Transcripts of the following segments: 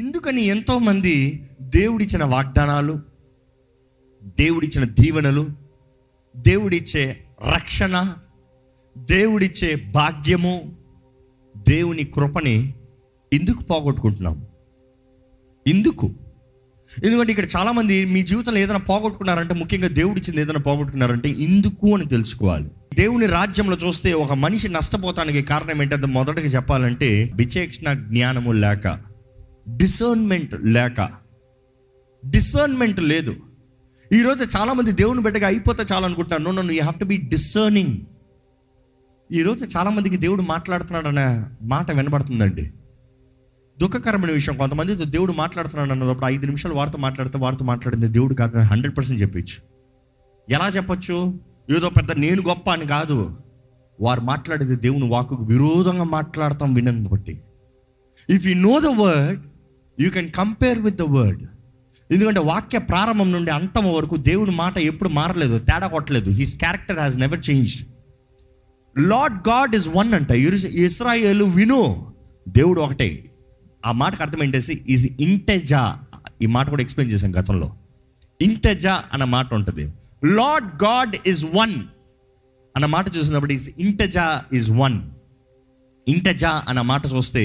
ఇందుకని ఎంతోమంది దేవుడిచ్చిన వాగ్దానాలు, దేవుడిచ్చిన దీవెనలు, దేవుడిచ్చే రక్షణ, దేవుడిచ్చే భాగ్యము, దేవుని కృపని ఎందుకు పోగొట్టుకుంటున్నాం? ఎందుకంటే ఇక్కడ చాలామంది మీ జీవితంలో ఏదైనా పోగొట్టుకున్నారంటే, ముఖ్యంగా దేవుడిచ్చింది ఏదైనా పోగొట్టుకున్నారంటే ఎందుకు అని తెలుసుకోవాలి. దేవుని రాజ్యంలో చూస్తే ఒక మనిషి నష్టపోతానికి కారణం ఏంటంటే, మొదటగా చెప్పాలంటే విచక్షణ జ్ఞానము లేక, డిసర్న్మెంట్ లేదు. ఈరోజు చాలామంది దేవుని బిడ్డగా అయిపోతే చాలా అనుకుంటున్నాను. నన్ను you have to be discerning. ఈరోజు చాలామందికి దేవుడు మాట్లాడుతున్నాడు అనే మాట వినబడుతుందండి. దుఃఖకరమైన విషయం, కొంతమందితో దేవుడు మాట్లాడుతున్నాడు అన్నప్పుడు 5 నిమిషాలు వారితో మాట్లాడింది దేవుడు కాదు, 100% చెప్పచ్చు. ఎలా చెప్పచ్చు? ఏదో పెద్ద నేను గొప్ప అని కాదు, వారు మాట్లాడేది దేవుని వాక్కుకు విరోధంగా మాట్లాడతాం వినందు బట్టి. If you know the word you can compare with the word. ఎందుకంటే వాక్య ప్రారంభం నుండి అంతం వరకు దేవుని మాట ఎప్పుడు మారలేదు, తేడా కొట్టలేదు. His character has never changed. Lord God is one అంట ఇస్రాయేలు విను, దేవుడు ఒకటే. ఆ మాటకు అర్థం ఏంటేసి ఈజ్ ఇంటెజా. ఈ మాట కూడా ఎక్స్ప్లెయిన్ చేశాం గతంలో. ఇంటెజా అన్న మాట ఉంటుంది. లార్డ్ గాడ్ ఇస్ వన్ అన్న మాట చూసినప్పుడు ఈజ్ ఇంటెజా ఇస్ వన్. ఇంటెజా అన్న మాట చూస్తే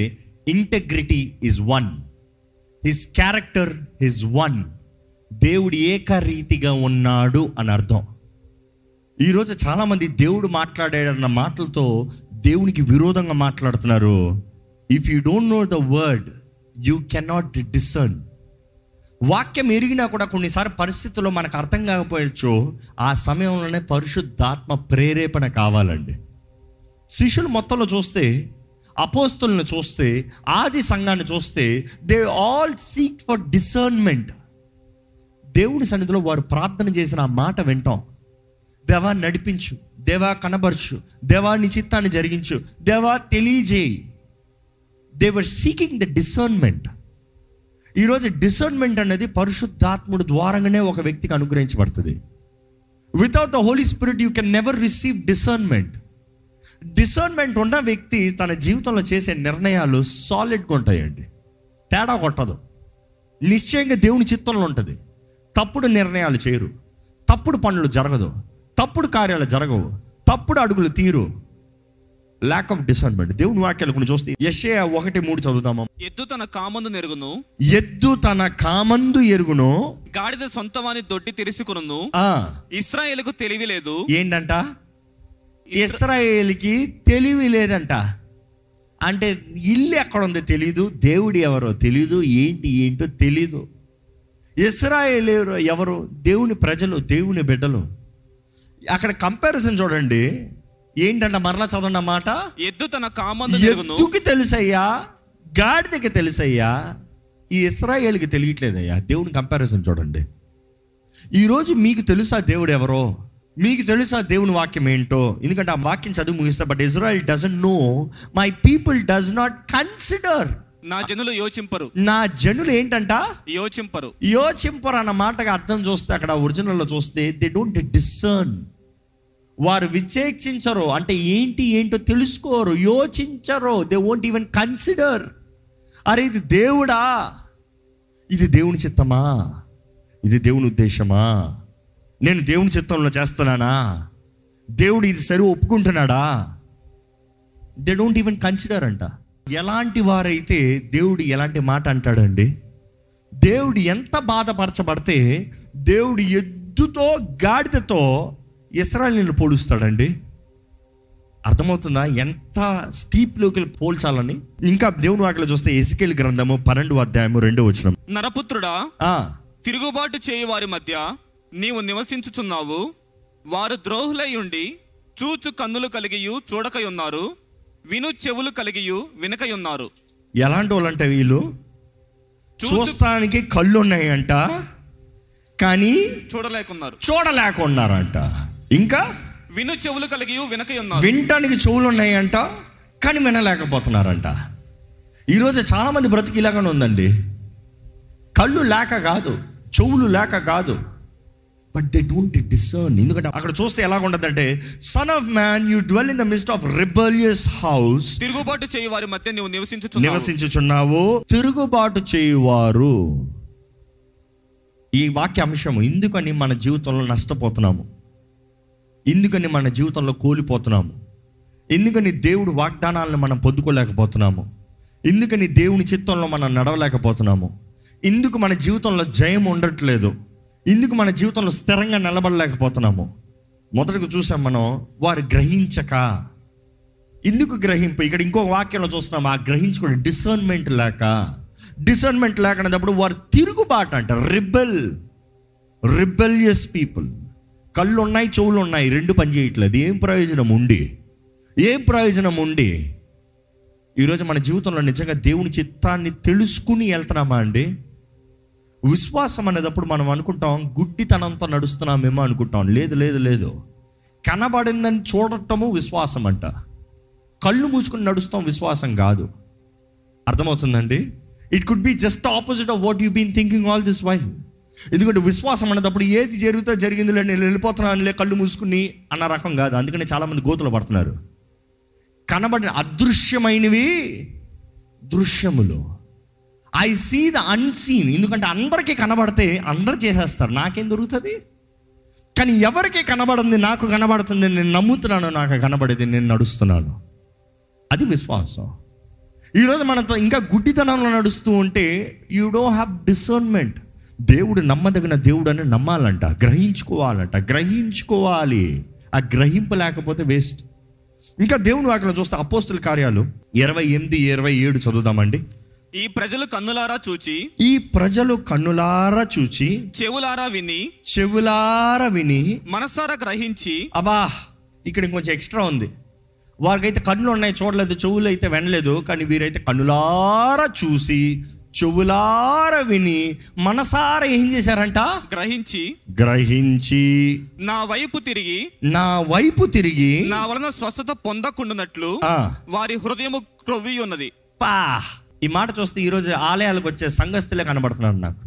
integrity is one, his character is one. దేవుడు ఏకరీతిగా ఉన్నాడు అని అర్థం. ఈరోజు చాలామంది దేవుడు మాట్లాడాడన్న మాటలతో దేవునికి విరోధంగా మాట్లాడుతున్నారు. If you don't know the word you cannot discern. వాక్యం ఎరిగినా కూడా కొన్నిసార్లు పరిస్థితుల్లో మనకు అర్థం కాకపోయచ్చు. ఆ సమయంలోనే పరిశుద్ధాత్మ ప్రేరేపణ కావాలండి. శిష్యులు మొత్తంలో చూస్తే, అపోస్తులను చూస్తే, ఆది సంఘాన్ని చూస్తే, they all seek for discernment. దేవుని సన్నిధిలో వారు ప్రార్థన చేసిన ఆ మాట వింటాం. దేవా నడిపించు, దేవా కనబరచు, దేవా నీ చిత్తాన్ని జరిగించు, దేవా తెలియజేయి. They were seeking the discernment. ఈరోజు డిసర్న్మెంట్ అనేది పరిశుద్ధాత్ముడు ద్వారంగానే ఒక వ్యక్తికి అనుగ్రహించబడుతుంది. Without the Holy Spirit you can never receive discernment. Discernment ఉన్న వ్యక్తి తన జీవితంలో చేసే నిర్ణయాలు సాలిడ్గా ఉంటాయండి, తేడా కొట్టదు, నిశ్చయంగా దేవుని చిత్తంలో ఉంటుంది. తప్పుడు నిర్ణయాలు చేయరు, తప్పుడు పనులు జరగదు, తప్పుడు కార్యాలు జరగవు, తప్పుడు అడుగులు తీరు. Lack of discernment. దేవుని వాక్యాలు కొన్ని చూస్తే యెషయా 1:3 చదువుతామా? ఎద్దు తన కామందు ఎరుగును, గాడిద సొంతవాని దొడ్డి తెరుచుకొనును. ఇశ్రాయేలుకు తెలివి లేదు. ఏంటంట? ఇశ్రాయేలుకి తెలివి లేదంట. అంటే ఇల్లు ఎక్కడ ఉందో తెలీదు, దేవుడు ఎవరో తెలీదు, ఏంటో తెలీదు. ఇశ్రాయేలు ఎవరు? దేవుని ప్రజలు, దేవుని బిడ్డలు. అక్కడ కంపారిజన్ చూడండి. ఏంటంట? మరలా చదవండి అన్నమాట. ఎద్దు తన కామందు ఎరుగును. ఎద్దుకి తెలుసయ్యా, గాడిదకి తెలుసయ్యా, ఈ ఇశ్రాయేలుకి తెలియట్లేదయ్యా. దేవుని కంపారిజన్ చూడండి. ఈరోజు మీకు తెలుసా దేవుడు ఎవరో? మీకు తెలుసా దేవుని వాక్యం ఏంటో? ఎందుకంటే ఆ వాక్యం చదువు ముగిస్తా. But Israel doesn't know, my people does not consider. నా జనులు యోచింపరు. నా జనులు ఏంటంట? యోచింపరు అన్న మాటగా అర్థం చూస్తే అక్కడ ఒరిజినల్లో చూస్తే దే డోంట్ డిసర్న్. వారు విచేక్షించరు, అంటే ఏంటో తెలుసుకోరు, యోచించరు. They won't even consider. అరే ఇది దేవుడా, ఇది దేవుని చిత్తమా, ఇది దేవుని ఉద్దేశమా, నేను దేవుని చిత్తంలో చేస్తున్నానా, దేవుడు ఇది సరి ఒప్పుకుంటున్నాడా? దే డోంట్ ఈవెన్ కన్సిడర్ అంట. ఎలాంటి వారైతే దేవుడు ఎలాంటి మాట అంటాడండి? దేవుడు ఎంత బాధపరచబడితే దేవుడు ఎద్దుతో గాడిదతో ఇశ్రాయేలును పోలుస్తాడండి. అర్థమవుతుందా ఎంత స్టీప్లోకి పోల్చాలని? ఇంకా దేవుని వాక్యలో చూస్తే యెహెజ్కేలు గ్రంథము 12:2 నరపుత్రుడా, తిరుగుబాటు చేయి వారి మధ్య నీవు నివసించుచున్నావు. వారు ద్రోహులై ఉండి చూచు కన్నులు కలిగియు చూడకయున్నారు, విను చెవులు కలిగియు వినకయున్నారు. ఎలాంటి వాళ్ళంటే వీళ్ళు చూస్తానికి కళ్ళు ఉన్నాయంట, కానీ చూడలేకున్నారంట. ఇంకా విను చెవులు కలిగియు వినకయున్నారు. వినటానికి చెవులు ఉన్నాయంట, కానీ వినలేకపోతున్నారంట. ఈరోజు చాలామంది బ్రతికి ఇలాగనే ఉందండి. కళ్ళు లేక కాదు, చెవులు లేక కాదు, బట్ దే డోంట్ డిసర్న్. ఎందుకంటే అక్కడ చూస్తే ఎలా ఉండదంటే, son of man you dwell in the Mist of rebellious house, తిరుగుబాటు చేయువారి మధ్య నువ్వు నివసించుచున్నావు. తిరుగుబాటు చేయువారు, ఈ వాక్య అంశము. ఎందుకని మన జీవితంలో నష్టపోతున్నాము, ఎందుకని మన జీవితంలో కోల్పోతున్నాము, ఎందుకని దేవుడు వాగ్దానాలను మనం పొందుకోలేకపోతున్నాము, ఎందుకని దేవుని చిత్తంలో మనం నడవలేకపోతున్నాము, ఎందుకు మన జీవితంలో జయం ఉండట్లేదు, ఇందుకు మన జీవితంలో స్థిరంగా నిలబడలేకపోతున్నాము. మొదటగా చూసాం మనం, వారు గ్రహించక. ఎందుకు గ్రహింపు? ఇక్కడ ఇంకో వాక్యంలో చూస్తున్నాం, ఆ గ్రహించుకునే డిసర్న్మెంట్ లేక. డిసర్న్మెంట్ లేకనేటప్పుడు వారు తిరుగుబాటు అంట, రిబెలియస్ పీపుల్. కళ్ళు ఉన్నాయి, చెవులు ఉన్నాయి, రెండు పని చేయట్లేదు. ఏం ప్రయోజనం ఉండి ఈరోజు మన జీవితంలో నిజంగా దేవుని చిత్తాన్ని తెలుసుకుని వెళ్తున్నామా అండి? విశ్వాసం అనేటప్పుడు మనం అనుకుంటాం గుడ్డితనంతో నడుస్తున్నామేమో అనుకుంటాం. లేదు, కనబడిందని చూడటము విశ్వాసం అంట. కళ్ళు మూసుకుని నడుస్తాం విశ్వాసం కాదు. అర్థమవుతుందండి? It could be just opposite of what you been thinking all this while. ఎందుకంటే విశ్వాసం అనేటప్పుడు ఏది జరిగితే జరిగిందిలే, నేను వెళ్ళిపోతున్నానులే కళ్ళు మూసుకుని అన్న రకం కాదు. అందుకని చాలామంది గోతులు పడుతున్నారు. కనబడిన అదృశ్యమైనవి దృశ్యములు, ఐ సీ ద అన్సీన్. ఎందుకంటే అందరికీ కనబడితే అందరు చేసేస్తారు, నాకేం దొరుకుతుంది? కానీ ఎవరికి కనబడింది నాకు కనబడుతుంది, నేను నమ్ముతున్నాను, నాకు కనబడేది నేను నడుస్తున్నాను, అది విశ్వాసం. ఈరోజు మనతో ఇంకా గుడ్డితనంలో నడుస్తూ ఉంటే యూ డోంట్ హ్యావ్ డిసర్న్మెంట్. దేవుడు నమ్మదగిన దేవుడు అని నమ్మాలంట, గ్రహించుకోవాలి. ఆ గ్రహింపు లేకపోతే వేస్ట్. ఇంకా దేవుని వాక్యం చూస్తే అపోస్తుల కార్యాలు 28-27 చదువుదామండి. ఈ ప్రజలు కన్నులారా చూచి చెవులారా విని మనసారా గ్రహించి. అబ్బా, ఇక్కడ ఇంకొంచెం ఎక్స్ట్రా ఉంది. వారికైతే కన్నులు ఉన్నాయి చూడలేదు, చెవులు అయితే వినలేదు, కానీ వీరైతే కన్నులారా చూసి చెవులార విని మనసారా ఏం చేశారంట? గ్రహించి నా వైపు తిరిగి నా వలన స్వస్థత పొందకుండానట్లు వారి హృదయము క్రొవ్వి ఉన్నది. పా, ఈ మాట చూస్తే ఈరోజు ఆలయాలకు వచ్చే సంఘస్థులే కనబడుతున్నాడు నాకు.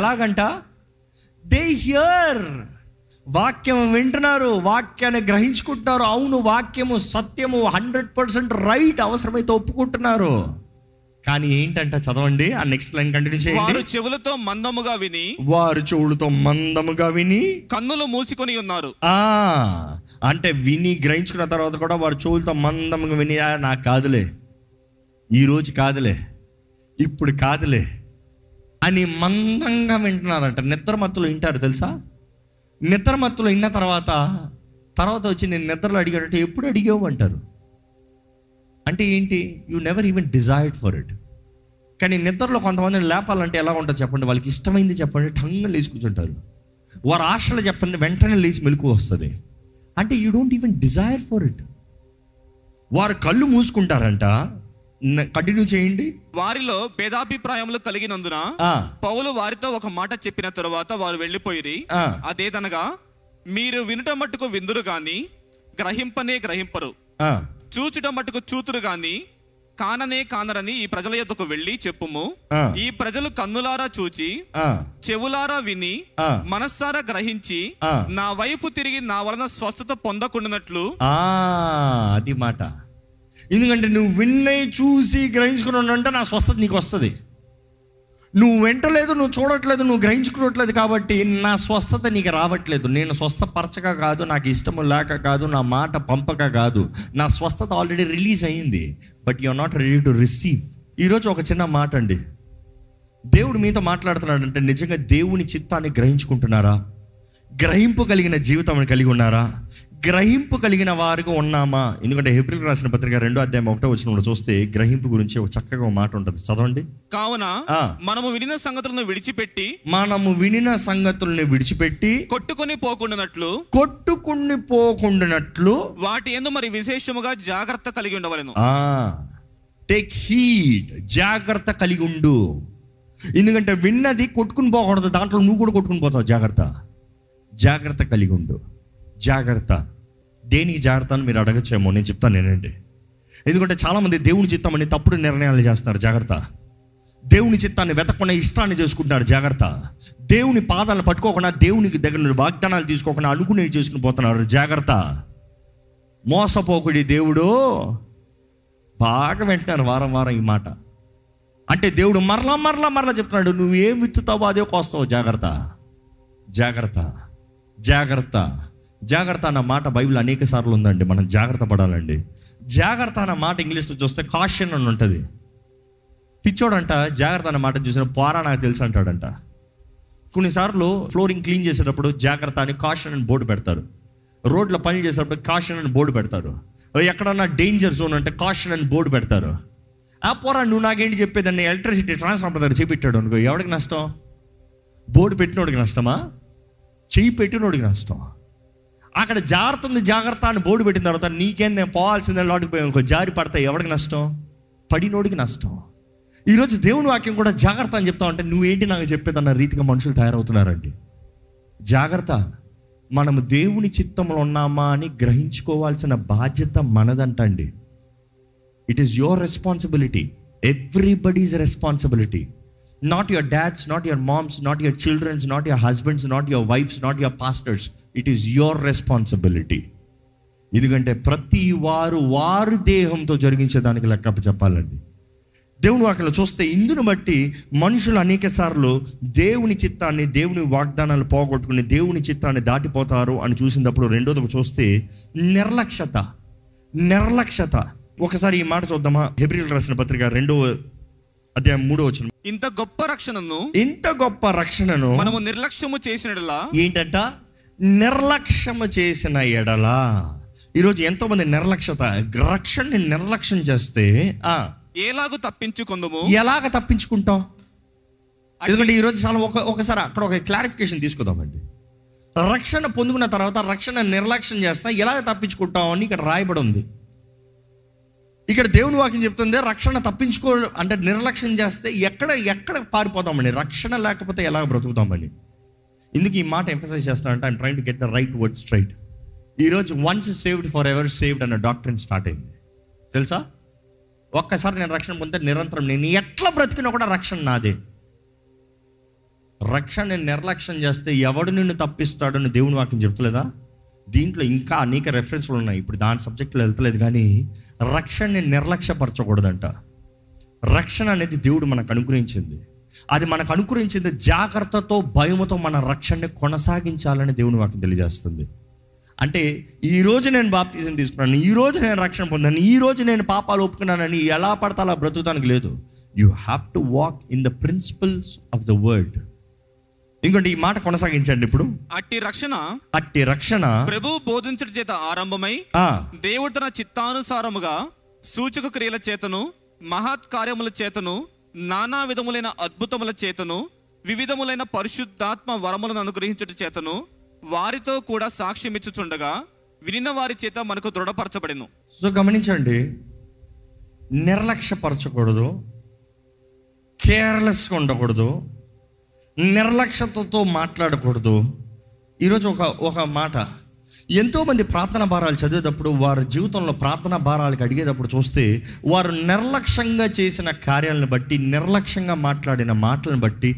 ఎలాగంట, దే హియర్, వాక్యం వింటున్నారు, వాక్యాన్ని గ్రహించుకుంటున్నారు. అవును, వాక్యము సత్యము, 100% రైట్, అవసరమైతే ఒప్పుకుంటున్నారు. కానీ ఏంటంట, చదవండి ఆ నెక్స్ట్ లైన్ కంటిన్యూ చేయండి. వారు చెవులతో మందముగా విని కన్నులు మూసుకొని ఉన్నారు. అంటే విని గ్రహించుకున్న తర్వాత కూడా వారు చెవులతో మందముగా విని, నాకు కాదులే, ఈరోజు కాదులే, ఇప్పుడు కాదులే అని మందంగా వింటున్నారంట. నిద్రమత్తులు వింటారు తెలుసా. నిద్రమత్తులు విన్న తర్వాత వచ్చి నేను నిద్రలో అడిగానంటే ఎప్పుడు అడిగావు అంటారు. అంటే ఏంటి, you never even desired for it. కానీ నిద్రలో కొంతమందిని లేపాలంటే ఎలా ఉంటుంది చెప్పండి, వాళ్ళకి ఇష్టమైంది చెప్పండి, ఠంగా లేచి కూర్చుంటారు. వారు ఆశలు చెప్పండి, వెంటనే లేచి మెలకువ వస్తుంది. అంటే you don't even desire for it. వారు కళ్ళు మూసుకుంటారంట. కంటిన్యూ చేయండి. వారిలో భేదాభిప్రాయములు కలిగినందున పౌలు వారితో ఒక మాట చెప్పిన తర్వాత వారు వెళ్ళిపోయి, అదేదనగా మీరు వినుట మట్టుకు విందురు గాని గ్రహింపరు, చూచుట మట్టుకు చూతురు గాని కాననే కానరని ఈ ప్రజల యొద్దకు వెళ్ళి చెప్పుము. ఈ ప్రజలు కన్నులారా చూచి చెవులారా విని మనస్సారా గ్రహించి నా వైపు తిరిగి నా వలన స్వస్థత పొందకుండానట్లు. అది మాట. ఎందుకంటే నువ్వు విన్నై చూసి గ్రహించుకుని అంటే నా స్వస్థత నీకు వస్తుంది. నువ్వు వింటలేదు, నువ్వు చూడట్లేదు, నువ్వు గ్రహించుకోవట్లేదు, కాబట్టి నా స్వస్థత నీకు రావట్లేదు. నేను స్వస్థపరచక కాదు, నాకు ఇష్టము లేక కాదు, నా మాట పంపక కాదు. నా స్వస్థత ఆల్రెడీ రిలీజ్ అయ్యింది, but you are not ready to receive. ఈరోజు ఒక చిన్న మాట అండి, దేవుడు మీతో మాట్లాడుతున్నాడు అంటే నిజంగా దేవుని చిత్తాన్ని గ్రహించుకుంటున్నారా? గ్రహింపు కలిగిన జీవితం కలిగి ఉన్నారా? గ్రహింపు కలిగిన వారికి ఉన్నామా? ఎందుకంటే హెబ్రీయులకు రాసిన పత్రిక 2:1 చూస్తే గ్రహింపు గురించి ఒక చక్కగా మాట ఉంటుంది, చదవండి. కావున మనము వినిన సంగతులను విడిచిపెట్టి కొట్టుకొని పోకుండానట్లు వాటి యందు మరి విశేషముగా జాగ్రత్త కలిగి ఉండవలెను. టేక్ హీడ్, జాగ్రత్త కలిగి ఉండు. ఎందుకంటే విన్నది కొట్టుకుని పోకూడదు, దాంట్లో నువ్వు కూడా కొట్టుకుని పోతావు. జాగ్రత్త కలిగి ఉండు. జాగ్రత్త దేనికి జాగ్రత్త అని మీరు అడగచ్చేమో, నేను చెప్తాను నేనండి. ఎందుకంటే చాలామంది దేవుని చిత్తం అని తప్పుడు నిర్ణయాలు చేస్తున్నారు. జాగ్రత్త దేవుని చిత్తాన్ని వెతకుండా ఇష్టాన్ని చేసుకుంటున్నారు. జాగ్రత్త. దేవుని పాదాలను పట్టుకోకుండా, దేవునికి దగ్గర నుండి వాగ్దానాలు తీసుకోకుండా అనుకునేవి చేసుకుని పోతున్నారు. జాగ్రత్త. మోసపోకుడి దేవుడు. బాగా వింటున్నారు వారం వారం ఈ మాట. అంటే దేవుడు మరలా మరలా మరలా చెప్తున్నాడు, నువ్వేం విత్తుతావో అదే కోస్తావు. జాగ్రత్త జాగ్రత్త జాగ్రత్త జాగ్రత్త అన్న మాట బైబిల్ అనేక సార్లు ఉందండి. మనం జాగ్రత్త పడాలండి. జాగ్రత్త అన్న మాట ఇంగ్లీష్లో చూస్తే కాషన్ అని ఉంటుంది. పిచ్చోడంట జాగ్రత్త అన్న మాట చూసిన పోరా నాకు తెలుసు అంటాడంట. కొన్నిసార్లు ఫ్లోరింగ్ క్లీన్ చేసేటప్పుడు జాగ్రత్త అని కాషన్ అని బోర్డు పెడతారు. రోడ్ల పనులు చేసేటప్పుడు కాషన్ అని బోర్డు పెడతారు. ఎక్కడన్నా డేంజర్ జోన్ అంటే కాషన్ అని బోర్డు పెడతారు. ఆ పోరా నువ్వు నాకేంటి చెప్పేదాన్ని, ఎలక్ట్రిసిటీ ట్రాన్స్ఫార్మర్ దగ్గర చేపెట్టాడు అనుకో, ఎవడికి నష్టం? బోర్డు పెట్టినోడికి నష్టమా? చేయి పెట్టినోడికి నష్టం. అక్కడ జాగ్రత్త ఉంది, జాగ్రత్త అని బోర్డు పెట్టిన తర్వాత నీకేం, నేను పోవాల్సిందే లోటుకు పోయానుకో, జారి పడతా, ఎవడికి నష్టం? పడినోడికి నష్టం. ఈరోజు దేవుని వాక్యం కూడా జాగ్రత్త అని చెప్తా ఉంటే నువ్వేంటి నాకు చెప్పేదన్న రీతిగా మనుషులు తయారవుతున్నారండి. జాగ్రత్త. మనము దేవుని చిత్తంలో ఉన్నామా అని గ్రహించుకోవాల్సిన బాధ్యత మనదంటండి. It is your responsibility. Everybody's responsibility. Not your dads, not your moms, not your children's, not your husbands, not your wives, not your pastors. It is your responsibility. ఎందుకంటే ప్రతి వారు వారు దేహంతో జరిగించేదానికి లెక్క చెప్పాలండి. దేవుని వాక్యంలో చూస్తే ఇందును బట్టి మనుషులు అనేక సార్లు దేవుని చిత్తాన్ని, దేవుని వాగ్దానాలు పోగొట్టుకుని దేవుని చిత్తాన్ని దాటిపోతారు అని చూసినప్పుడు, రెండోది చూస్తే నిర్లక్ష్యత. నిర్లక్ష్యత. ఒకసారి ఈ మాట చూద్దామా? హెబ్రీయులకు రాసిన పత్రిక 2వ అధ్యాయం 3వ వచనం. ఇంత గొప్ప రక్షణను మనము నిర్లక్ష్యము చేసిన ఎడలా. ఏంటంట? నిర్లక్ష్యము చేసిన ఎడలా. ఈరోజు ఎంతో మంది నిర్లక్ష్యత, రక్షణని నిర్లక్ష్యం చేస్తే ఎలాగూ తప్పించుకుందాము. ఎలాగ తప్పించుకుంటాం? ఎందుకంటే ఈరోజు చాలా ఒకసారి అక్కడ ఒక క్లారిఫికేషన్ తీసుకుందామండి. రక్షణ పొందుకున్న తర్వాత రక్షణ నిర్లక్ష్యం చేస్తా ఎలాగ తప్పించుకుంటాం అని ఇక్కడ రాయబడి ఉంది. ఇక్కడ దేవుని వాక్యం చెప్తుంది, రక్షణ తప్పించుకో అంటే నిర్లక్ష్యం చేస్తే ఎక్కడ పారిపోతామని, రక్షణ లేకపోతే ఎలా బ్రతుకుతామని. ఇందుకు ఈ మాట ఎంఫసైజ్ చేస్తానంటే I'm trying to get the right word straight. ఈరోజు once saved for ever saved అన్న డాక్టరీన్ స్టార్ట్ అయింది తెలుసా. ఒక్కసారి నేను రక్షణ పొందితే నిరంతరం నేను ఎట్లా బ్రతికినా కూడా రక్షణ నాదే. రక్షణ నిర్లక్ష్యం చేస్తే ఎవడు నిన్ను తప్పిస్తాడని దేవుని వాక్యం చెప్తలేదా? దీంట్లో ఇంకా అనేక రెఫరెన్స్లు ఉన్నాయి, ఇప్పుడు దాని సబ్జెక్టులో వెళ్తలేదు. కానీ రక్షణని నిర్లక్ష్యపరచకూడదంట. రక్షణ అనేది దేవుడు మనకు అనుగ్రహించింది. అది మనకు అనుగ్రహించింది జాగ్రత్తతో, భయముతో మన రక్షణని కొనసాగించాలని దేవుని వాక్యం తెలియజేస్తుంది. అంటే ఈరోజు నేను బాప్తిజం తీసుకున్నాను, ఈరోజు నేను రక్షణ పొందాను, ఈరోజు నేను పాపాలు ఒప్పుకున్నానని ఎలా పడతా అలా బ్రతుకుతానికి లేదు. You have to walk in the principles of the word. ఇంకోటి ఈ మాట కొనసాగించండి ఇప్పుడు. అట్టి రక్షణ ప్రభువు బోధించడం చేత ఆరంభమై దేవుడు తన చిత్తానుసారముగా సూచక క్రియల చేతను, మహత్కార్యముల చేతను, నానా విధములైన అద్భుతముల చేతను, వివిధములైన పరిశుద్ధాత్మ వరములను అనుగ్రహించుట చేతను వారితో కూడా సాక్ష్యమిచ్చుచుండగా వినిన వారి చేత మనకు దృఢపరచబడెను. సో గమనించండి, నిర్లక్ష్యపరచకూడదు, కేర్లెస్గా ఉండకూడదు, నిర్లక్ష్యతతో మాట్లాడకూడదు. ఈరోజు ఒక మాట, ఎంతోమంది ప్రార్థనా భారాలు చదివేటప్పుడు, వారి జీవితంలో ప్రార్థనా భారాలకు అడిగేటప్పుడు చూస్తే వారు నిర్లక్ష్యంగా చేసిన కార్యాలను బట్టి, నిర్లక్ష్యంగా మాట్లాడిన మాటలను బట్టి,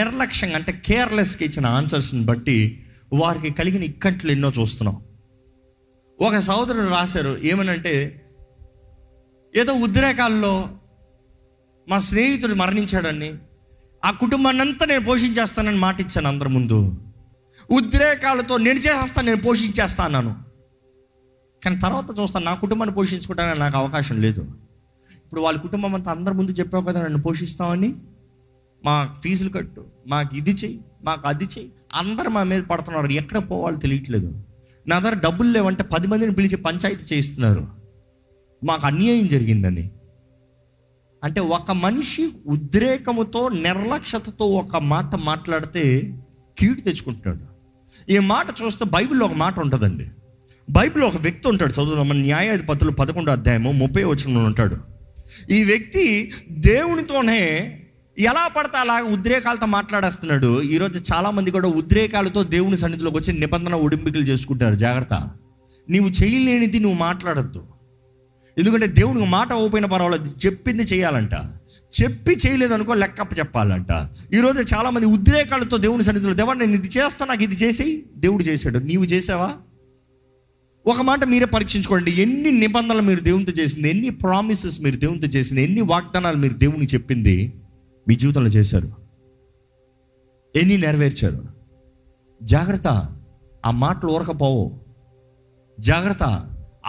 నిర్లక్ష్యంగా అంటే కేర్లెస్గా ఇచ్చిన ఆన్సర్స్ని బట్టి వారికి కలిగిన ఇక్కట్లు ఎన్నో చూస్తున్నాం. ఒక సోదరుడు రాశారు ఏమనంటే, ఏదో ఉద్రేకాల్లో మా స్నేహితుడు మరణించాడని, ఆ కుటుంబాన్ని అంతా నేను పోషించేస్తానని మాట ఇచ్చాను అందరి ముందు. ఉద్రేకాలతో నేను చేసేస్తాను, నేను పోషించేస్తా అన్నాను. కానీ తర్వాత చూస్తాను నా కుటుంబాన్ని పోషించుకోవడానికి నాకు అవకాశం లేదు. ఇప్పుడు వాళ్ళ కుటుంబం అంతా అందరి ముందు చెప్పావు కదా నన్ను పోషిస్తామని, మా ఫీజులు కట్టు, మాకు ఇది చెయ్యి, మాకు అది చెయ్యి, అందరు మా మీద పడుతున్నారు. ఎక్కడ పోవాలో తెలియట్లేదు. నా దగ్గర డబ్బులు లేవంటే 10 మందిని పిలిచి పంచాయతీ చేయిస్తున్నారు మాకు అన్యాయం జరిగిందని. అంటే ఒక మనిషి ఉద్రేకముతో, నిర్లక్ష్యతతో ఒక మాట మాట్లాడితే కీడు తెచ్చుకుంటున్నాడు. ఈ మాట చూస్తే బైబిల్లో ఒక మాట ఉంటుందండి. బైబిల్లో ఒక వ్యక్తి ఉంటాడు, చదువుదాం. న్యాయాధిపతులు 11వ అధ్యాయం 30వ వచనంలో ఉంటాడు. ఈ వ్యక్తి దేవునితోనే ఎలా పడతా అలా ఉద్రేకాలతో మాట్లాడేస్తున్నాడు. ఈరోజు చాలామంది కూడా ఉద్రేకాలతో దేవుని సన్నిధిలోకి వచ్చి నిబంధన ఉడింపికలు చేసుకుంటారు. జాగ్రత్త. నీవు చేయలేనిది నువ్వు మాట్లాడద్దు. ఎందుకంటే దేవునికి మాట అవ్వకపోయిన పర్వాలేదు, చెప్పింది చేయాలంట. చెప్పి చేయలేదనుకో లెక్కప్ప చెప్పాలంట. ఈరోజు చాలామంది ఉద్రేకాలతో దేవుని సన్నిధిలో, దేవుడు నేను ఇది చేస్తా, నాకు ఇది చేసేయి. దేవుడు చేశాడు, నీవు చేసావా? ఒక మాట మీరే పరీక్షించుకోండి. ఎన్ని నిబంధనలు మీరు దేవునితో చేసింది, ఎన్ని ప్రామిసెస్ మీరు దేవునితో చేసింది, ఎన్ని వాగ్దానాలు మీరు దేవునికి చెప్పింది మీ జీవితంలో చేశారు, ఎన్ని నెరవేర్చారు? జాగ్రత్త, ఆ మాటలు ఊరకపోవు. జాగ్రత్త,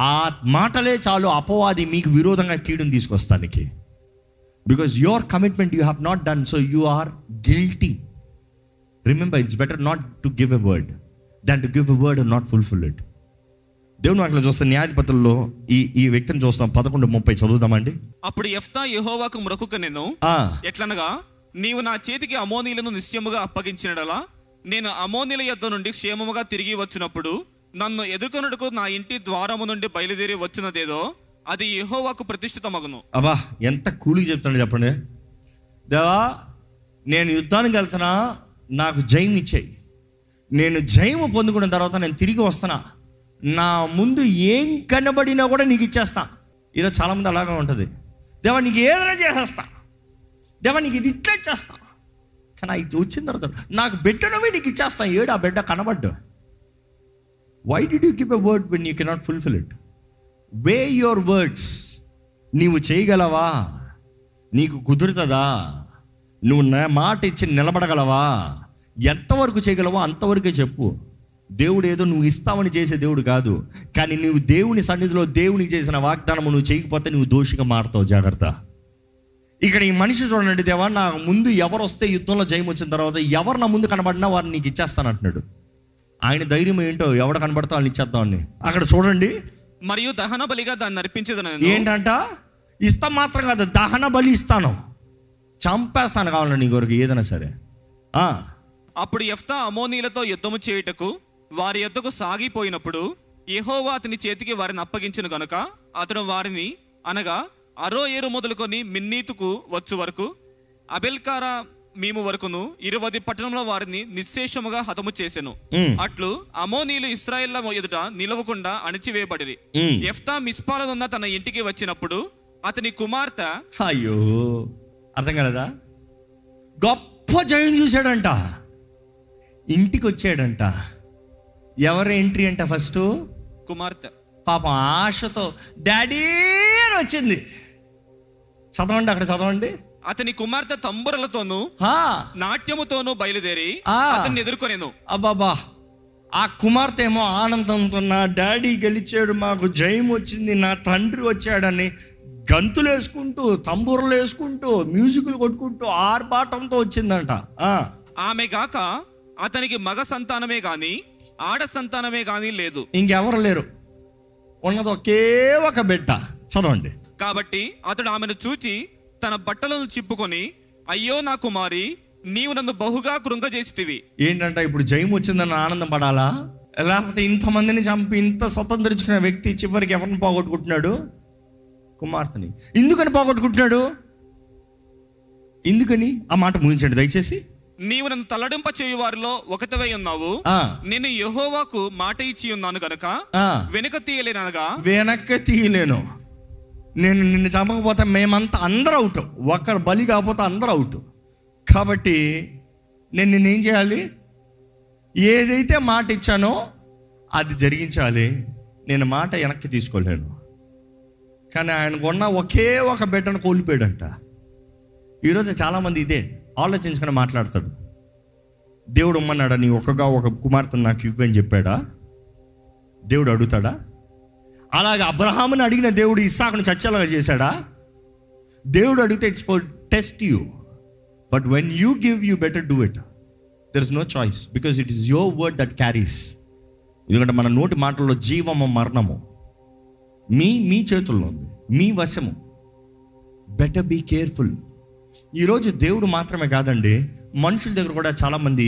ఆ మాటలే చాలు అపవాది మీకు విరోధంగా కీడును తీసుకొస్తానికి. Because your commitment you have not done, so you are guilty. Remember, it's better not to give a word than to give a word and not fulfil it. దేవుని వాటిలో చూస్తే న్యాయాధిపతుల్లో ఈ వ్యక్తిని చూస్తాం. 11:30 చదువుదామండి. అప్పుడు యెఫ్తా యెహోవాకు మొరకుక, నేను ఎట్లనగా నీవు నా చేతికి అమోనీయులను నిశ్చయముగా అప్పగించినడలా నేను అమోనీయుల యొద్ద నుండి క్షేమముగా తిరిగి వచ్చినప్పుడు నన్ను ఎదుర్కొనుటకు నా ఇంటి ద్వారము నుండి బయలుదేరి వచ్చినదేదో అది యెహోవాకు ప్రతిష్ఠితమగును. అబ్బా, ఎంత కూలిగా చెప్తాను చెప్పండి. దేవా, నేను యుద్ధానికి వెళ్తున్నా, నాకు జయం ఇచ్చేయి. నేను జయము పొందుకున్న తర్వాత నేను తిరిగి వస్తున్నా, నా ముందు ఏం కనబడినా కూడా నీకు ఇచ్చేస్తా. ఈరోజు చాలామంది అలాగే ఉంటుంది. దేవా, నీకు ఏదైనా చేసేస్తా, దేవా నీకు ఇది ఇట్లా చేస్తా, కానీ ఇది వచ్చిన తర్వాత నాకు బిడ్డనవి నీకు ఇచ్చేస్తా. ఏడు ఆ బిడ్డ కనబడ్డు. Why did you give a word when you cannot fulfil it? Weigh your words. నీవు చేయగలవా? నీకు కుదురుతుందా? నువ్వు మాట ఇచ్చి నిలబడగలవా? ఎంతవరకు చేయగలవో అంతవరకే చెప్పు. దేవుడు ఏదో నువ్వు ఇస్తావని చేసే దేవుడు కాదు. కానీ నువ్వు దేవుని సన్నిధిలో దేవునికి చేసిన వాగ్దానం నువ్వు చేయకపోతే నువ్వు దోషిగా మారుతావు. జాగ్రత్త. ఇక్కడ ఈ మనిషి చూడండి, దేవా నా ముందు ఎవరు వస్తే యుద్ధంలో జయం వచ్చిన తర్వాత ఎవరు నా ముందు కనబడినా వారిని నీకు ఇచ్చేస్తానంటున్నాడు. ఆయన ధైర్యం ఏంటో, ఎవడ కనబడతా వాళ్ళని ఇచ్చేద్దామని. అక్కడ చూడండి, మరియు దహన బలిగా దాన్ని అర్పించేది ఏంటంట, ఇస్తా మాత్రం కాదు, దహన బలి ఇస్తాను, చంపేస్తాను కావాలండి నీ కొరకు ఏదైనా సరే. అప్పుడు యెఫ్తా అమోనీయులతో యుద్ధము చేయుటకు వారి యొద్దకు సాగిపోయినప్పుడు యెహోవా అతని చేతికి వారిని అప్పగించిన గనుక అతడు వారిని, అనగా అరోయేరు మొదలుకొని మిన్నీతుకు వచ్చు వరకు అబెల్కారా మేము వరకును 20 పట్టణంలో వారిని నిశ్శేషముగా హతము చేసెను. అట్లు అమోనీయులు ఇశ్రాయేల్ ఎదుట నిలవకుండా అణచివేయబడిరి. యెఫ్తా మిస్పాలనున్న తన ఇంటికి వచ్చినప్పుడు అతని కుమార్తె, అయ్యో అర్థం కలదా, గొప్ప జయం చూశాడంట, ఇంటికి వచ్చాడంట. ఎవరి ఎంట్రీ అంట? ఫస్ట్ కుమార్తె. పాపం ఆశతో డాడీ అని వచ్చింది. చదవండి, అక్కడ చదవండి. అతని కుమార్తె తంబురలతోనూ నాట్యముతోనూ బయలుదేరి అతన్ని ఎదుర్కొనేను. అబ్బాబా, ఆ కుమార్తె ఏమో ఆనందంతో నా డాడీ గెలిచాడు, మాకు జయం వచ్చింది, నా తండ్రి వచ్చాడని గంతులు వేసుకుంటూ, తంబురలు వేసుకుంటూ, మ్యూజిక్లు కొట్టుకుంటూ ఆర్భాటంతో వచ్చిందంట. ఆమె గాక అతనికి మగ సంతానమే గాని ఆడ సంతానమే కానీ లేదు, ఇంకెవరు లేరు, ఉన్నది ఒకే ఒక బిడ్డ. చదవండి. కాబట్టి అతడు ఆమెను చూచి తన బట్టలను చిప్పుకొని, అయ్యో నా కుమారి, నీవు నన్ను బహుగా కృంగజేసితివి. ఏంటంటే ఇప్పుడు జయం వచ్చిందని ఆనందం పడాలా? లేకపోతే ఇంతమందిని చంపి ఇంత స్వతంత్రించుకున్న వ్యక్తి చివరికి ఎవరిని పోగొట్టుకుంటున్నాడు? కుమార్తెని. ఎందుకని పోగొట్టుకుంటున్నాడు? ఎందుకని? ఆ మాట ముగించండి దయచేసి. నీవు నన్ను తల్లడింప చేయు వారిలో ఒకటివై ఉన్నావు, నేను యెహోవాకు మాట ఇచ్చి ఉన్నాను గనక వెనక తీయలేనగా. వెనక్కి తీయలేను. నేను నిన్ను చంపకపోతే మేమంతా అందరూ అవుట్, ఒకరు బలి కాకపోతే అందరూ అవుట్. కాబట్టి నేను నిన్నేం చేయాలి? ఏదైతే మాట ఇచ్చానో అది జరిగించాలి. నేను మాట వెనక్కి తీసుకోలేను. కానీ ఆయనకున్న ఒకే ఒక బిడ్డను కోల్పోయాడంట. ఈరోజు చాలామంది ఇదే ఆలోచించుకొని మాట్లాడతాడు. దేవుడు ఇమ్మన్నాడా? నీ ఒక్కగా ఒక కుమార్తెను నాకు ఇవ్వని చెప్పాడా? దేవుడు అడుగుతాడా? అలాగే అబ్రహాముని అడిగిన దేవుడు ఇస్సాకును చచ్చేలాగా చేశాడా? దేవుడు అడిగితే it's for test you, but when you give you better do it. There is no choice, because it is your word that carries. ఎందుకంటే మన నోటి మాటల్లో జీవము మరణము మీ చేతుల్లో ఉంది, మీ వశము. Better be careful. ఈరోజు దేవుడు మాత్రమే కాదండి, మనుషుల దగ్గర కూడా చాలామంది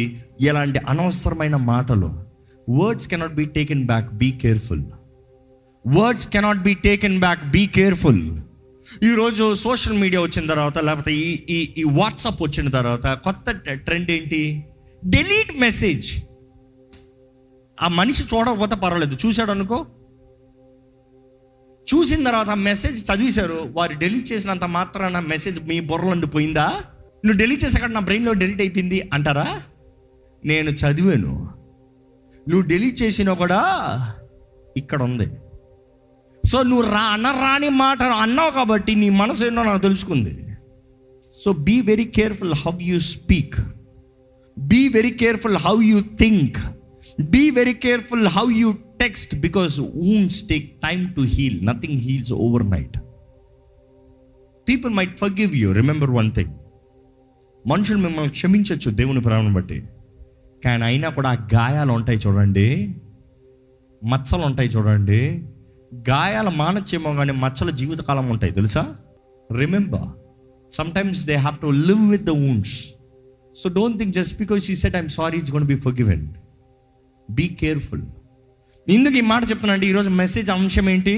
ఎలాంటి అనవసరమైన మాటలు. Words cannot be taken back, be careful. Words cannot be taken back, be careful. ఈరోజు సోషల్ మీడియా వచ్చిన తర్వాత, లేకపోతే ఈ వాట్సాప్ వచ్చిన తర్వాత కొత్త ట్రెండ్ ఏంటి? Delete message. ఆ మనిషి చూడకపోతే పర్వాలేదు, చూశాడు అనుకో చూసిన తర్వాత ఆ మెసేజ్ చదివేశారు, వారు డెలీట్ చేసినంత మాత్రాన మెసేజ్ మీ బుర్రలో ఉండిపోయిందా? నువ్వు డెలీట్ చేసాక నా బ్రెయిన్లో డెలీట్ అయిపోయింది అంటారా? నేను చదివాను, నువ్వు డెలీట్ చేసినా కూడా ఇక్కడ ఉంది. సో నువ్వు అనరాని మాట అన్నావు కాబట్టి నీ మనసు ఏంటో నాకు తెలుసుకుంది. So be very careful how you speak, be very careful how you think, be very careful how you text, because wounds take time to heal. Nothing heals overnight. People might forgive you. Remember one thing. మనుషులు మిమ్మల్ని క్షమించవచ్చు దేవుని ప్రేమను బట్టి, కానీ అయినా కూడా ఆ గాయాలు ఉంటాయి చూడండి, మచ్చలు ఉంటాయి చూడండి. గాయాలు మానచ్చేమో కానీ మచ్చలు జీవితకాలం ఉంటాయి తెలుసా. Remember, sometimes they have to live with the wounds. So don't think just because you said I'm sorry it's gone be forgiven. Be careful. ఇందుకు ఈ మాట చెప్తున్నా అంటే ఈరోజు మెసేజ్ అంశం ఏంటి,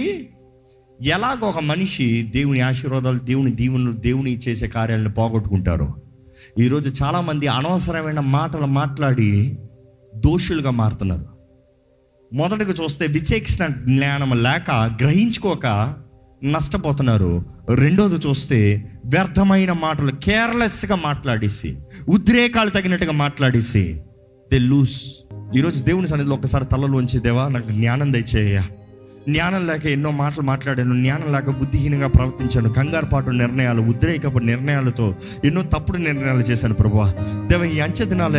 ఎలాగో ఒక మనిషి దేవుని ఆశీర్వాదాలు, దేవుని దీవులు, దేవుని చేసే కార్యాలను పోగొట్టుకుంటారు. ఈరోజు చాలామంది అనవసరమైన మాటలు మాట్లాడి దోషులుగా మారుతున్నారు. మొదటగా చూస్తే విచేక్షణ జ్ఞానం లేక, గ్రహించుకోక నష్టపోతున్నారు. రెండోది చూస్తే వ్యర్థమైన మాటలు కేర్లెస్గా మాట్లాడేసి, ఉద్రేకాలు తగినట్టుగా మాట్లాడేసి దే లూస్. ఈరోజు దేవుని సన్నిధిలో ఒకసారి తలలోంచి, దేవా నాకు జ్ఞానం దయచేయ, జ్ఞానం లేక ఎన్నో మాటలు మాట్లాడాను, జ్ఞానం లేక బుద్ధిహీనంగా ప్రవర్తించాను, కంగారుపాటు నిర్ణయాలు, ఉద్రేకపు నిర్ణయాలతో ఎన్నో తప్పుడు నిర్ణయాలు చేశాను ప్రభువా. దేవ ఈ అంచెదినాలు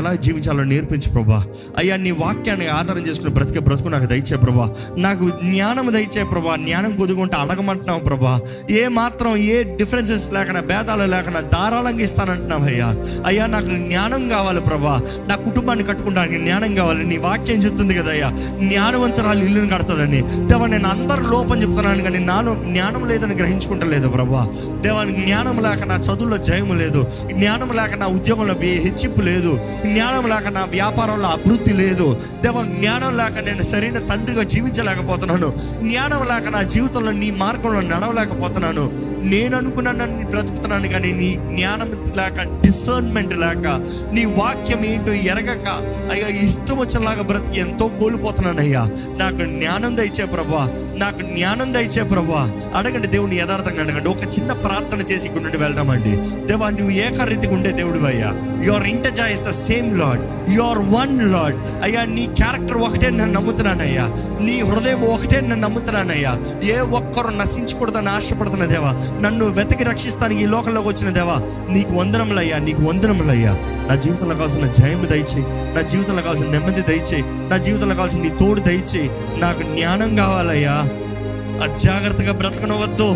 ఎలా జీవించాలో నేర్పించు ప్రభువా. అయ్యా నీ వాక్యాన్ని ఆధారం చేసుకుని బ్రతుకు నాకు దయచే ప్రభువా, నాకు జ్ఞానం దయచే ప్రభువా. జ్ఞానం కుదుకుంటే అడగమంటున్నావు ప్రభువా, ఏ మాత్రం ఏ డిఫరెన్సెస్ లేకుండా, భేదాలు లేకుండా ధారాళంగా ఇస్తానంటున్నావు అయ్యా. అయ్యా నాకు జ్ఞానం కావాలి ప్రభువా, నా కుటుంబాన్ని కట్టుకుంటానికి జ్ఞానం కావాలి. నీ వాక్యం చెప్తుంది కదా అయ్యా, జ్ఞానవంతురాలు ఇల్లుని కడతారు. దేవా నేను అందరు లోపం చెప్తున్నాను కానీ నాను జ్ఞానం లేదని గ్రహించుకుంటలేదు ప్రభా. దేవా జ్ఞానం లేక నా చదువుల్లో జయము లేదు, జ్ఞానం లేక నా ఉద్యోగంలో హెచ్చింపు లేదు, జ్ఞానం లేక నా వ్యాపారంలో అభివృద్ధి లేదు. దేవా జ్ఞానం లేక నేను సరైన తండ్రిగా జీవించలేకపోతున్నాను, జ్ఞానం లేక నా జీవితంలో నీ మార్గంలో నడవలేకపోతున్నాను. నేను అనుకున్నాను బ్రతుకుతున్నాను కానీ నీ జ్ఞానం లేక, డిసర్న్మెంట్ లేక, నీ వాక్యం ఏంటో ఎరగక అయ్యా ఇష్టం వచ్చేలాగా బ్రతికి ఎంతో కోల్పోతున్నాను అయ్యా. నాకు జ్ఞానం దయచే ప్రభువా, నాకు జ్ఞానం దయచే ప్రభువా. అడగండి దేవుని యథార్థంగా అడగండి. ఒక చిన్న ప్రార్థన చేసి ఇక్కడ నుండి వెళ్దామండి. దేవా నువ్వు ఏకరీతిగా ఉండే దేవుడు అయ్యా, యువర్ ఇంటజా is the same Lord, your one Lord అయ్యా. నీ క్యారెక్టర్ ఒకటే నన్ను నమ్ముతున్నానయ్యా, నీ హృదయం ఒకటే నన్ను నమ్ముతున్నానయ్యా. ఏ ఒక్కరు నశించకూడదని ఆశపడుతున్న దేవా, నన్ను వెతికి రక్షిస్తానికి ఈ లోకంలోకి వచ్చిన దేవా నీకు వందనములయ్యా, నీకు వందనములయ్యా. నా జీవితంలో కావాల్సిన జయము దయచేయి, నా జీవితంలో కావాల్సిన నెమ్మది దయచేయి, నా జీవితంలో కావాల్సిన నీ తోడు దయచేయి. నాకు జ్ఞానం కావాలయ్యా. అజాగ్రత్తగా బ్రతకనవద్దు,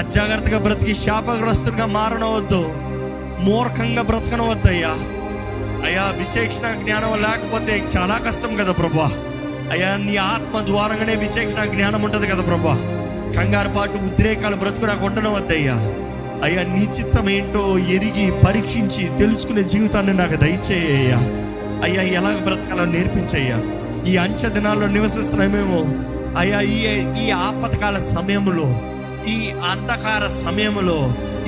అజాగ్రత్తగా బ్రతికి శాపగ్రస్తుడిగా మారనవద్దు, మూర్ఖంగా బ్రతకనవద్దయ్యా. అయ్యా విచేక్షణ జ్ఞానం లేకపోతే చాలా కష్టం కదా ప్రభా. అయ్యా నీ ఆత్మ ద్వారంగానే విచేక్షణ జ్ఞానం ఉంటుంది కదా ప్రభా. కంగారు పాటు ఉద్రేకాలు బ్రతుకు నాకు ఉండనవద్దయ్యా. అయ్యా నీ చిత్తం ఏంటో ఎరిగి పరీక్షించి తెలుసుకునే జీవితాన్ని నాకు దయచేయ్యా. అయ్యా ఎలాగ బ్రతకాలో నేర్పించయ్యా. ఈ అంచె దినాల్లో నివసిస్తున్నామేమో అయ్యా, ఈ ఆపత్కాల సమయంలో, ఈ అంధకార సమయంలో,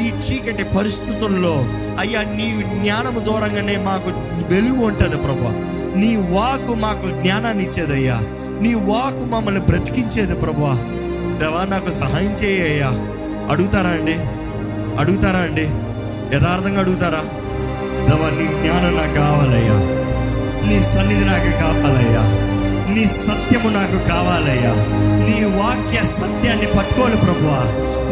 ఈ చీకటి పరిస్థితుల్లో అయ్యా నీ జ్ఞానము దూరంగానే మాకు వెలుగు ఉంటుంది ప్రభా. నీ వాకు మాకు జ్ఞానాన్ని ఇచ్చేదయ్యా, నీ వాకు మమ్మల్ని బ్రతికించేది ప్రభా. దేవా నాకు సహాయం చేయయ్యా. అడుగుతారా అండి, అడుగుతారా అండి, యథార్థంగా అడుగుతారా? దేవా నీ జ్ఞానం నాకు కావాలయ్యా, నీ సన్నిధి నాకు కావాలయ్యా, నీ సత్యము నాకు కావాలయ్యా. నీ వాక్య సత్యాన్ని పట్టుకోవాలి ప్రభువా.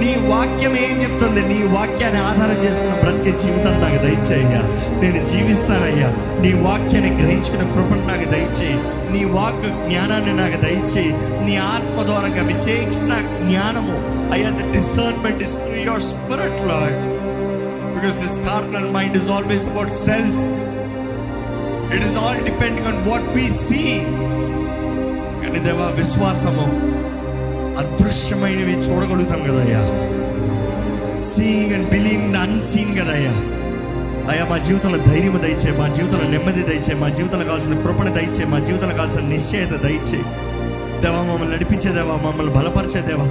నీ వాక్యం ఏం చెప్తుంది, నీ వాక్యాన్ని ఆధారం చేసుకుని బ్రతికే జీవితాన్ని నాకు దయచేయ్యా. నేను జీవిస్తానయ్యా, నీ వాక్యాన్ని గ్రహించుకున్న కృపను నాకు దయచేయి, నీ వాక్ జ్ఞానాన్ని నాకు దయచేయి. నీ ఆత్మ ద్వారంగా విచేక్షణ జ్ఞానము అయ్యా, the discernment is through your spirit Lord, because this carnal mind is always about self. It is all depending on what we see. కానీ దేవా విశ్వాసము అదృశ్యమైనవి చూడగలుగుతాం కదయ్యా, seeing and believing the unseen కదయ్యా. అయ్యా మా జీవితంలో ధైర్యం దయచే, మా జీవితంలో నెమ్మది దయచే, మా జీవితంలో కావాల్సిన కృపణ దయచే, మా జీవితంలో కావాల్సిన నిశ్చయత దయచే దేవా. మమ్మల్ని నడిపించేదేవా, మమ్మల్ని బలపరిచేదేవా.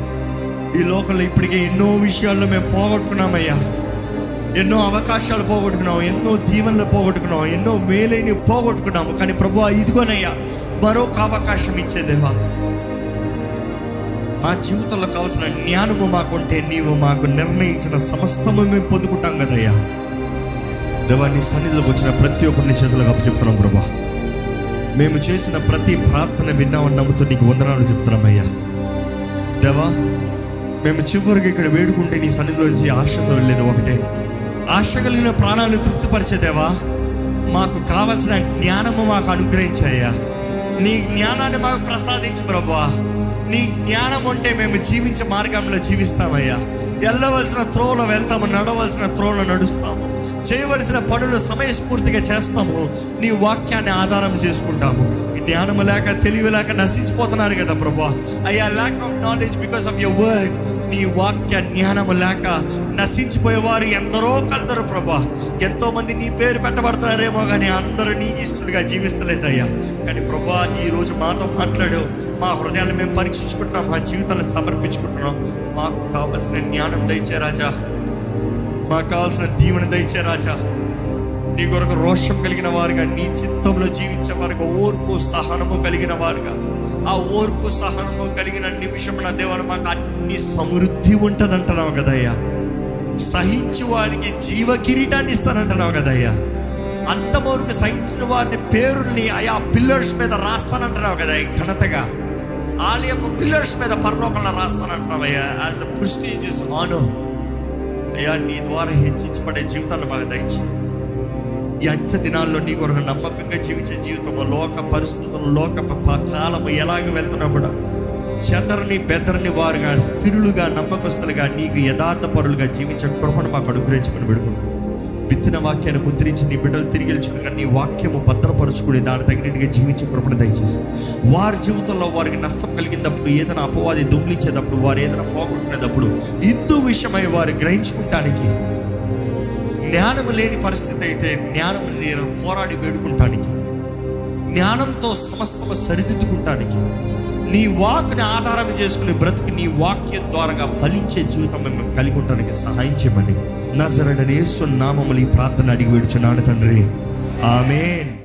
ఈ లోకంలో ఇప్పటికే ఎన్నో విషయాల్లో మేము పోగొట్టుకున్నామయ్యా, ఎన్నో అవకాశాలు పోగొట్టుకున్నాం, ఎన్నో దీవెనలు పోగొట్టుకున్నాం, ఎన్నో మేలైన పోగొట్టుకున్నాము. కానీ ప్రభువా ఇదిగోనయ్యా మరొక అవకాశం ఇచ్చేదేవా, మా జీవితంలో కావాల్సిన జ్ఞానము మాకుంటే నీవు మాకు నిర్ణయించిన సమస్తము మేము పొందుకుంటాం కదయ్యా. దేవాన్ని సన్నిధిలోకి వచ్చిన ప్రతి ఒక్కరిని చేతులకు అప్పచెప్తున్నాం ప్రభా. మేము చేసిన ప్రతి ప్రార్థన విన్నామని నమ్ముతూ నీకు వందనాలు చెప్తున్నామయ్యా. దేవా, మేము చివరికి ఇక్కడ వేడుకుంటే నీ సన్నిధిలోంచి ఆశతో వెళ్ళేది ఒకటే, ఆశ కలిగిన ప్రాణాలను తృప్తిపరిచేదేవా. మాకు కావలసిన జ్ఞానము మాకు అనుగ్రహించాయ్యా. నీ జ్ఞానాన్ని మాకు ప్రసాదించు ప్రభువా. నీ జ్ఞానం ఉంటే మేము జీవించే మార్గంలో జీవిస్తామయ్యా. వెళ్ళవలసిన త్రోవలో వెళ్తాము, నడవలసిన త్రోవలో నడుస్తాము, చేయవలసిన పనులు సమయస్ఫూర్తిగా చేస్తాము, నీ వాక్యాన్ని ఆధారం చేసుకుంటాము. జ్ఞానము లేక తెలివి లేక నశించిపోతున్నారు కదా ప్రభువా. అయ్యా, lack of knowledge because of your word. నీ వాక్య జ్ఞానము లేక నశించిపోయేవారు ఎందరో కలదరు ప్రభువా. ఎంతోమంది నీ పేరు పెట్టబడతారేమో కానీ అందరూ నీకు ఇష్టలుగా జీవిస్తలేదయ్యా. కానీ ప్రభువా, ఈరోజు మాతో మాట్లాడు, మా హృదయాన్ని మేము పరీక్షించుకుంటున్నాం, మా జీవితాన్ని సమర్పించుకుంటున్నాం. మాకు కావలసిన జ్ఞానం దయచే రాజా, మాకు కావాల్సిన దీవెన దయచే రాజా. నీ కొరకు రోషం కలిగిన వారుగా, నీ చిత్తంలో జీవించే వారుగా, ఓర్పు సహనము కలిగిన వారుగా, ఆ ఓర్పు సహనము కలిగిన నిమిషం నా దేవుడు మాకు అన్ని సమృద్ధి ఉంటుంది అంటున్నావు కదయ్యా. సహించు వారికి జీవ కిరీటాన్ని ఇస్తానంటున్నావు కదయ్యా. అంతవరకు సహించిన వారిని పేరుని ఆయా పిల్లర్స్ మీద రాస్తానంటున్నావు కదా, ఘనతగా ఆలయపు పిల్లర్స్ మీద పరలోకంలో రాస్తానంటున్నావయ్యా. యాజ్ అ ప్రెస్టీజియస్ ఆనర్ అయ్యా, నీ ద్వారా హెచ్చించబడే జీవితాన్ని మాకు దయచేయి. ఈ అంత్య దినాల్లో నీ కొరకు నమ్మకంగా జీవించే జీవితంలో లోక పరిస్థితులు, లోక కాలము ఎలాగ వెళ్తున్నా కూడా చెదరని బెదరని వారుగా, స్థిరులుగా, నమ్మకస్తులుగా, నీకు యథార్థ పరులుగా జీవించే కృపను మాకు అనుగ్రహించమని పెడుకున్నాం. విత్తిన వాక్యాన్ని ముద్రించి నీ బిడ్డలు తిరిగి వెళ్ళుచుగా నీ వాక్యము భద్రపరుచుకుని దాని తగినట్టుగా జీవించే కృపను దయచేసి, వారి జీవితంలో వారికి నష్టం కలిగినప్పుడు, ఏదైనా అపవాది దొంగిలించేటప్పుడు, వారు ఏదైనా పోగొట్టుకునేటప్పుడు ఇందు విషయమై వారు గ్రహించుకుంటానికి, జ్ఞానము లేని పరిస్థితి అయితే జ్ఞానము నేను పోరాడి వేడుకుంటానికి, జ్ఞానంతో సమస్తము సరిదిద్దుకుంటానికి, నీ వాక్ని ఆధారం చేసుకుని బ్రతుకు నీ వాక్యం ద్వారా ఫలించే జీవితం మేము కలిగి ఉండడానికి సహాయం చేయమని నజరేయుడైన యేసు నామములో ఈ ప్రార్థన అడిగి వేడుచున్నాను తండ్రి. ఆమేన్.